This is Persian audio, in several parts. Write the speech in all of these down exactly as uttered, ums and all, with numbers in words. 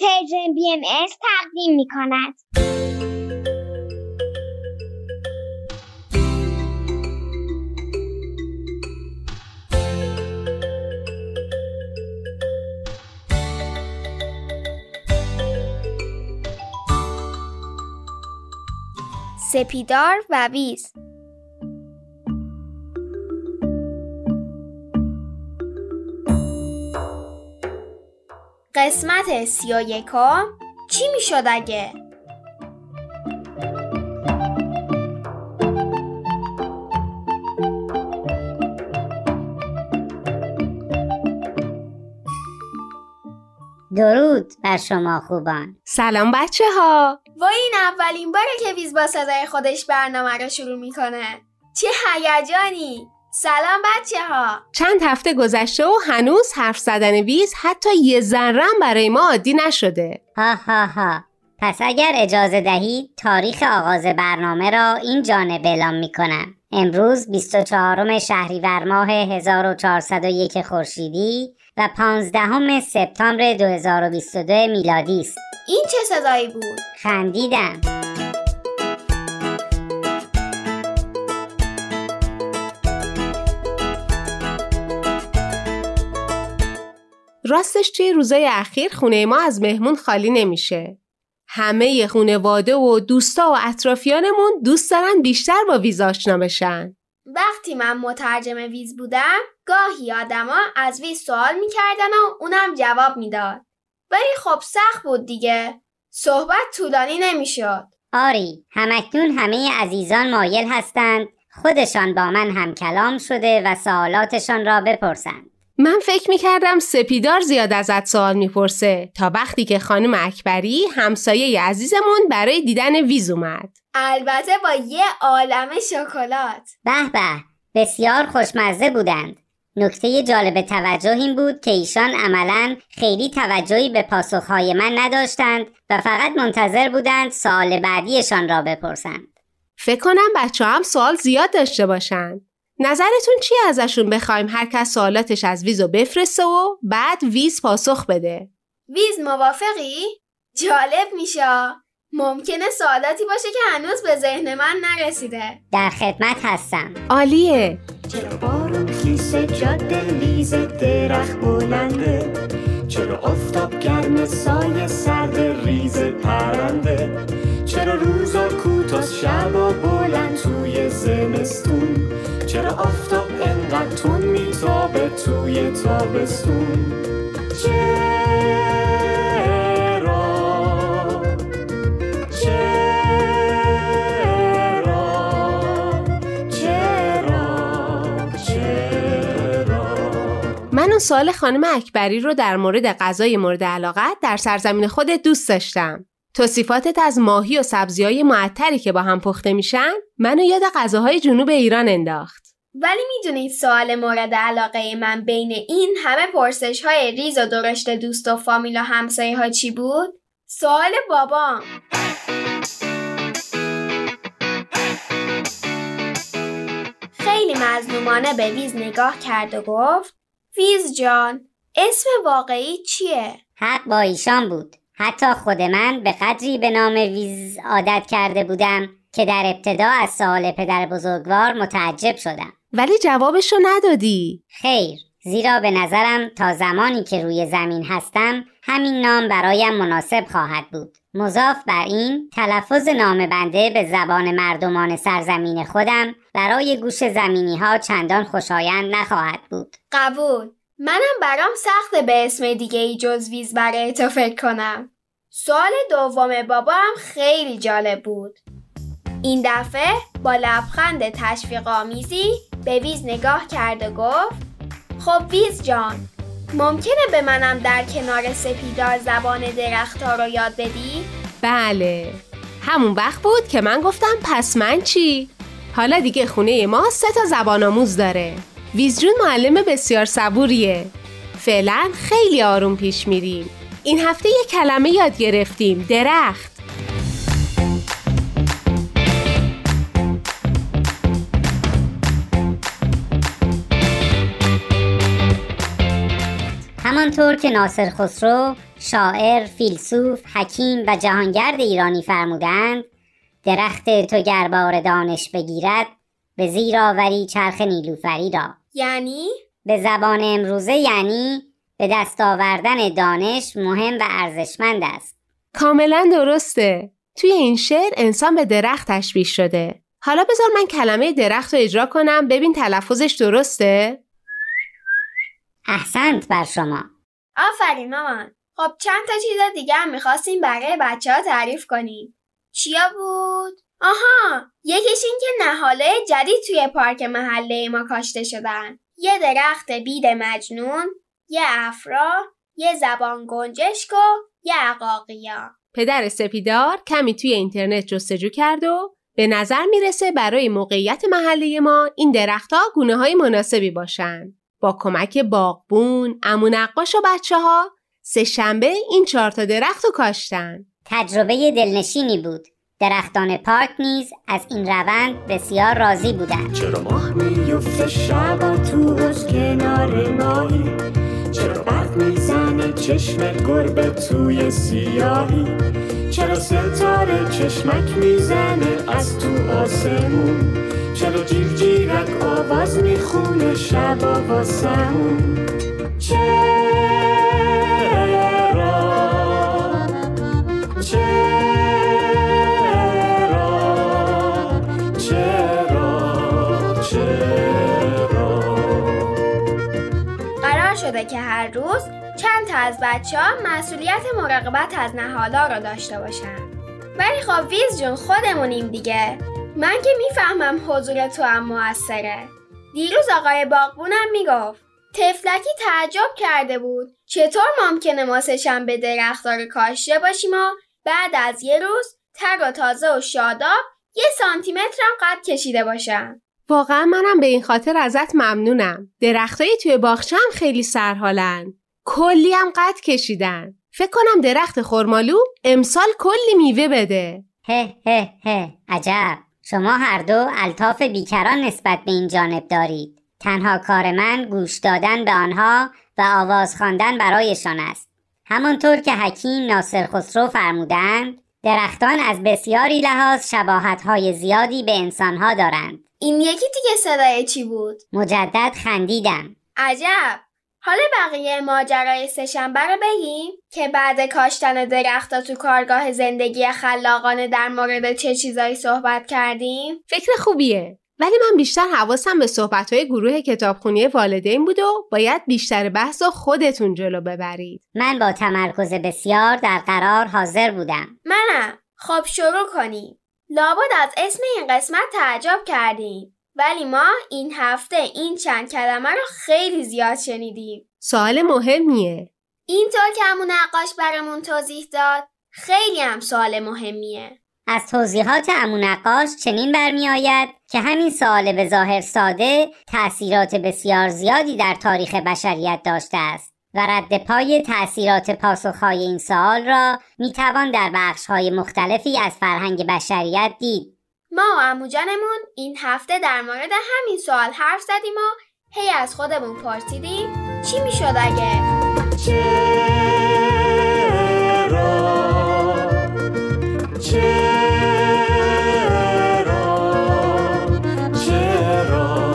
پرژن بی ام اس تقدیم می کند. سپیدار و ویز. قسمت سی و یکم. چی می شد اگه؟ درود بر شما خوبان. سلام بچه ها. و این اولین باره که ویز با صدای خودش برنامه رو شروع می کنه. چه هیجانی! سلام بچه ها. چند هفته گذشته و هنوز حرف زدن ویز حتی یه ذره برای ما عادی نشده. ها ها ها. پس اگر اجازه دهید تاریخ آغاز برنامه را این جانب اعلام می کنم. امروز بیست و چهارم شهریور ماه هزار و چهارصد و یک خورشیدی و پانزدهم سپتامبر دو هزار و بیست و دو میلادی است. این چه صدایی بود؟ خندیدم. راستش توی روزای اخیر خونه ما از مهمون خالی نمیشه. همه خانواده و دوستا و اطرافیانمون دوست دارن بیشتر با ویز آشنا بشن. وقتی من مترجم ویز بودم، گاهی آدما از ویز سوال میکردن و اونم جواب میداد. ولی خب سخت بود دیگه. صحبت طولانی نمیشد. آری، همکنون همه عزیزان مایل هستند خودشان با من هم کلام شده و سوالاتشان را بپرسند. من فکر میکردم سپیدار زیاد ازت سوال میپرسه تا وقتی که خانم اکبری همسایه عزیزمون برای دیدن ویز اومد. البته با یه عالمه شکلات. به به، بسیار خوشمزه بودند. نکته جالب توجه این بود که ایشان عملاً خیلی توجهی به پاسخهای من نداشتند و فقط منتظر بودند سوال بعدیشان را بپرسند. فکر کنم بچه هم سوال زیاد داشته باشند. نظرتون چیه ازشون بخوایم هر کس سوالاتش از ویزو بفرسته و بعد ویز پاسخ بده؟ ویز موافقی؟ جالب میشه. ممکنه سوالاتی باشه که هنوز به ذهن من نرسیده. در خدمت هستم. عالیه. چرا بارون خیسه جاده لیزه درخت بلنده؟ چرا آفتاب گرم سایه سرد ریز پرنده؟ چرا روزا کوتاه شبا بلند توی زمستون؟ چرا آفتاب انقدر تون میتابه توی تابستون؟ چرا چرا چرا چرا من اون سوال خانم اکبری رو در مورد غذای مورد علاقت در سرزمین خودت دوست داشتم. توصیفاتت از ماهی و سبزی‌های معطری که با هم پخته میشن منو یاد غذاهای جنوب ایران انداخت. ولی میدونید سوال مورد علاقه من بین این همه پرسش‌های ریز و درشت دوست و فامیل و همسایه‌ها چی بود؟ سوال بابام. خیلی مظلومانه به ویز نگاه کرد و گفت: ویز جان، اسم واقعی چیه؟ حق با ایشان بود. حتی خود من به قدری به نام ویز عادت کرده بودم که در ابتدا از سوال پدر بزرگوار متعجب شدم. ولی جوابشو ندادی؟ خیر، زیرا به نظرم تا زمانی که روی زمین هستم همین نام برایم مناسب خواهد بود. مضاف بر این، تلفظ نام بنده به زبان مردمان سرزمین خودم برای گوش زمینی ها چندان خوشایند نخواهد بود. قبول. منم برام سخته به اسم دیگه ای جز ویز برای تو فکر کنم. سوال دوم بابام خیلی جالب بود. این دفعه با لبخند تشویق‌آمیزی به ویز نگاه کرد و گفت: خب ویز جان، ممکنه به منم در کنار سپیدار زبان درخت‌ها رو یاد بدی؟ بله. همون وقت بود که من گفتم پس من چی؟ حالا دیگه خونه ما سه تا زبان آموز داره. ویز جون معلم بسیار صبوریه. فعلا خیلی آروم پیش میریم. این هفته یک کلمه یاد گرفتیم: درخت. همان همانطور که ناصر خسرو، شاعر، فیلسوف، حکیم و جهانگرد ایرانی فرمودند: درخت تو گر بار دانش بگیرد، به زیر آوری چرخ نیلوفری را. یعنی؟ به زبان امروزه یعنی به دست آوردن دانش مهم و ارزشمند است. کاملا درسته. توی این شعر انسان به درخت تشبیه شده. حالا بذار من کلمه درخت رو اجرا کنم، ببین تلفظش درسته؟ احسنت بر شما. آفرین مامان. خب چند تا چیز دیگه هم میخواستیم برای بچه ها تعریف کنیم. چیا بود؟ آها، یکیش این که نهاله جدید توی پارک محله ما کاشته شدن. یه درخت بید مجنون، یه افرا، یه زبان گنجشک و یه عقاقیا. پدر سپیدار کمی توی اینترنت جستجو کرد و به نظر میرسه برای موقعیت محله ما این درخت‌ها گونه‌های مناسبی باشن. با کمک باغبون، عمو نقاش و بچه‌ها سه شنبه این چهار تا درخت رو کاشتن. تجربه دلنشینی بود. درختان پارک نیز از این روند بسیار راضی بودند. چرا ماه میفته شبا تو باز کنار ماهی، چرا برق میزنه چشم گربه توی سیاهی، چرا ستاره چشمک میزنه از تو آسمون، چرا جیرجیرک آواز میخونه شبا واسمون. چرا چرا که هر روز چند تا از بچه‌ها مسئولیت مراقبت از نهالا را داشته باشن. ولی خب ویز جون خودمونیم دیگه. من که میفهمم حضور تو هم موثره. دیروز آقای باغبونم میگفت طفلکی تعجب کرده بود چطور ممکنه ما سه‌شنبه به درخت‌ها رو کاشته باشیم و بعد از یه روز تر و تازه و شاداب یه سانتیمتر هم قد کشیده باشن. واقعا منم به این خاطر ازت ممنونم. درختای توی باغچه هم خیلی سرحالن. کلی هم قد کشیدن. فکر کنم درخت خرمالو امسال کلی میوه بده. هه هه هه، عجب. شما هر دو الطاف بیکران نسبت به این جانب دارید. تنها کار من گوش دادن به آنها و آواز خواندن برایشان است. همانطور که حکیم ناصر خسرو فرمودند، درختان از بسیاری لحاظ شباهت‌های زیادی به انسان‌ها دارند. این یکی دیگه صدای چی بود؟ مجدد خندیدم. عجب. حالا بقیه ماجرای سه‌شنبه رو بگیم که بعد کاشتن درخت‌ها تو کارگاه زندگی خلاقانه در مورد چه چیزایی صحبت کردیم؟ فکر خوبیه. ولی من بیشتر حواسم به صحبت‌های گروه کتابخونی والدین بود و باید بیشتر بحث رو خودتون جلو ببرید. من با تمرکز بسیار در قرار حاضر بودم. منم. خب شروع کنیم. لابد از اسم این قسمت تعجب کردیم، ولی ما این هفته این چند کلمه رو خیلی زیاد شنیدیم. سوال مهمیه. اینطور که عمو نقاش برامون توضیح داد، خیلی هم سوال مهمیه. از توضیحات عمو نقاش چنین برمی آید که همین سوال به ظاهر ساده تأثیرات بسیار زیادی در تاریخ بشریت داشته است و رد پای تأثیرات پاسخهای این سوال را میتوان در بخش‌های مختلفی از فرهنگ بشریت دید. ما و عمو جانمون این هفته در مورد همین سوال حرف زدیم و هی از خودمون پرسیدیم چی میشد اگه؟ چرا؟ چرا؟ چرا؟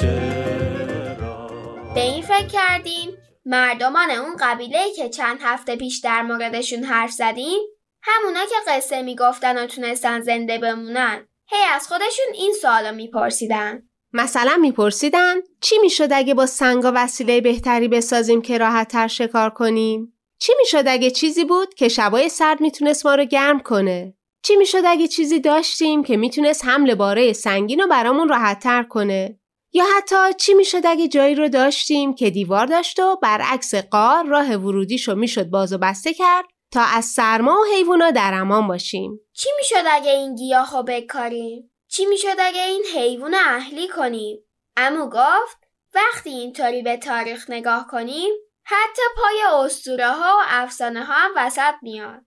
چرا؟ به این فکر کردیم مردمان اون قبیله‌ای که چند هفته پیش در موردشون حرف زدیم همونا که قصه میگفتن و تونستن زنده بمونن هی از خودشون این سوالو میپرسیدن. مثلا میپرسیدن چی میشد اگه با سنگا وسیله بهتری بسازیم که راحت‌تر شکار کنیم؟ چی میشد اگه چیزی بود که شبای سرد میتونست ما رو گرم کنه؟ چی میشد اگه چیزی داشتیم که میتونست حمل باره سنگین رو برامون راحت‌تر کنه؟ یا حتی چی میشد اگه جایی رو داشتیم که دیوار داشت و برعکس غار راه ورودیشو میشد باز و بسته کرد تا از سرما و حیونا در امان باشیم. چی میشد اگه این گیاهو بکاریم؟ چی میشد اگه این حیونا اهلی کنیم؟ عمو گفت وقتی اینطوری به تاریخ نگاه کنیم حتی پای اسطوره ها و افسانه ها هم وسط میاد.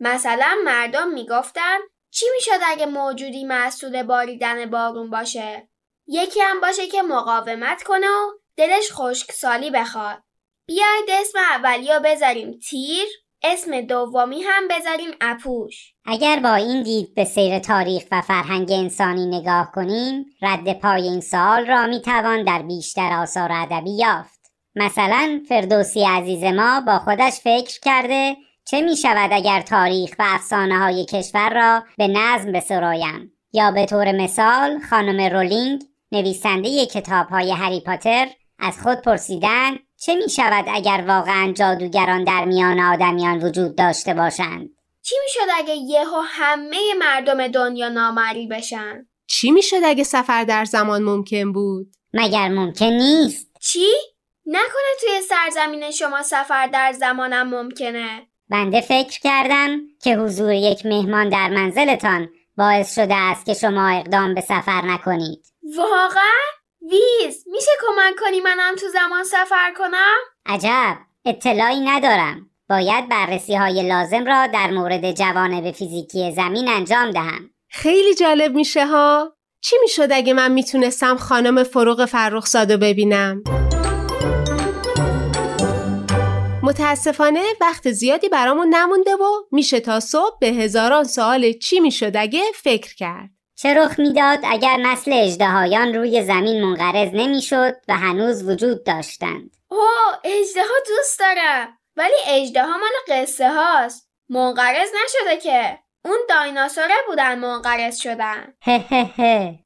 مثلا مردم میگفتن چی میشد اگه موجودی مسئول باریدن بارون باشه؟ یکی هم باشه که مقاومت کنه و دلش خشکسالی بخواد. بیاید اسم اولی رو بذاریم تیر، اسم دومی هم بذاریم اپوش. اگر با این دید به سیر تاریخ و فرهنگ انسانی نگاه کنیم، رد پای این سوال را میتوان در بیشتر آثار ادبی یافت. مثلا فردوسی عزیز ما با خودش فکر کرده چه میشود اگر تاریخ و افسانه های کشور را به نظم بسرایم، یا به طور مثال خانم رولینگ نویسنده کتاب های هری پاتر از خود پرسیدند چه می شود اگر واقعا جادوگران در میان آدمیان وجود داشته باشند؟ چی می شد اگه یهو همه مردم دنیا نامری بشن؟ چی می شد اگه سفر در زمان ممکن بود؟ مگر ممکن نیست؟ چی؟ نکنه توی سرزمین شما سفر در زمانم ممکنه؟ بنده فکر کردم که حضور یک مهمان در منزلتان باعث شده است که شما اقدام به سفر نکنید. واقعا؟ ویز، میشه کمک کنی منم تو زمان سفر کنم؟ عجب، اطلاعی ندارم. باید بررسی های لازم را در مورد جوانب فیزیکی زمین انجام دهم. خیلی جالب میشه ها. چی میشد اگه من میتونستم خانم فروغ فرخزادو ببینم؟ متاسفانه وقت زیادی برامون نمونده و میشه تا صبح به هزاران سوال چی میشد اگه فکر کرد. چه رخ میداد اگر نسل اژدهایان روی زمین منقرض نمیشد و هنوز وجود داشتند؟ اوه، اژدها دوست دارم، ولی اژدها مال قصه هاست، منقرض نشده که. اون دایناسوره بودن منقرض شدن.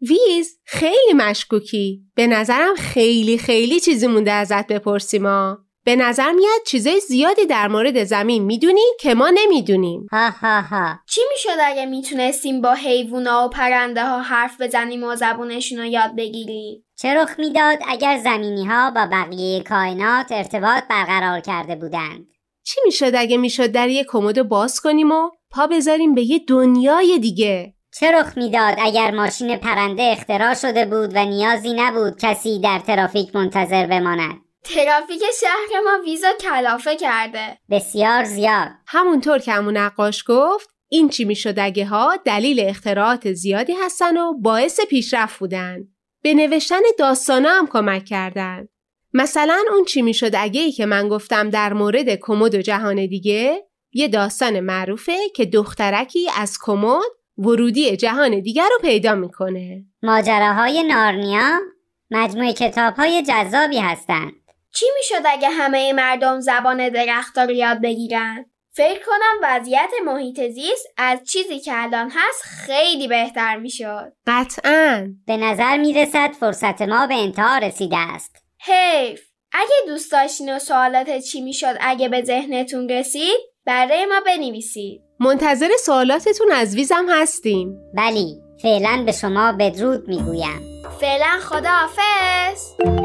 ویز، خیلی مشکوکی. به نظرم خیلی خیلی چیزی مونده ازت بپرسیم ها. به نظر میاد چیزای زیادی در مورد زمین میدونی که ما نمیدونیم. ها ها ها. چی میشد اگه میتونستیم با حیوونا و پرنده ها حرف بزنیم و زبونشون رو یاد بگیریم؟ چه رخ میداد اگر زمینی ها با بقیه کائنات ارتباط برقرار کرده بودند؟ چی میشد اگه میشد در یک کمد باز کنیم و پا بذاریم به یه دنیای دیگه؟ چه رخ میداد اگر ماشین پرنده اختراع شده بود و نیازی نبود کسی در ترافیک منتظر بماند؟ ترافیک شهر ما ویزا کلافه کرده. بسیار زیاد. همونطور که عمو نقاش گفت، این چی میشد اگه ها دلیل اختراعات زیادی هستن و باعث پیشرفت بودن. به نوشتن داستانا هم کمک کردن. مثلا اون چی میشد اگه ای که من گفتم در مورد کمد و جهان دیگه، یه داستان معروفه که دخترکی از کمد ورودی جهان دیگر رو پیدا میکنه. ماجراهای نارنیا مجموعه کتاب‌های جذابی هستند. چی میشد اگه همه مردم زبان درخت‌ها رو یاد بگیرن؟ فکر کنم وضعیت محیط زیست از چیزی که الان هست خیلی بهتر میشد. قطعاً. به نظر میرسد فرصت ما به انتها رسیده است. حیف. اگه دوست داشتین و سوالات چی میشد اگه به ذهنتون رسید، برای ما بنویسید. منتظر سوالاتتون از ویزم هستیم. بلی. فعلاً به شما بدرود میگویم. فعلاً خداحافظ.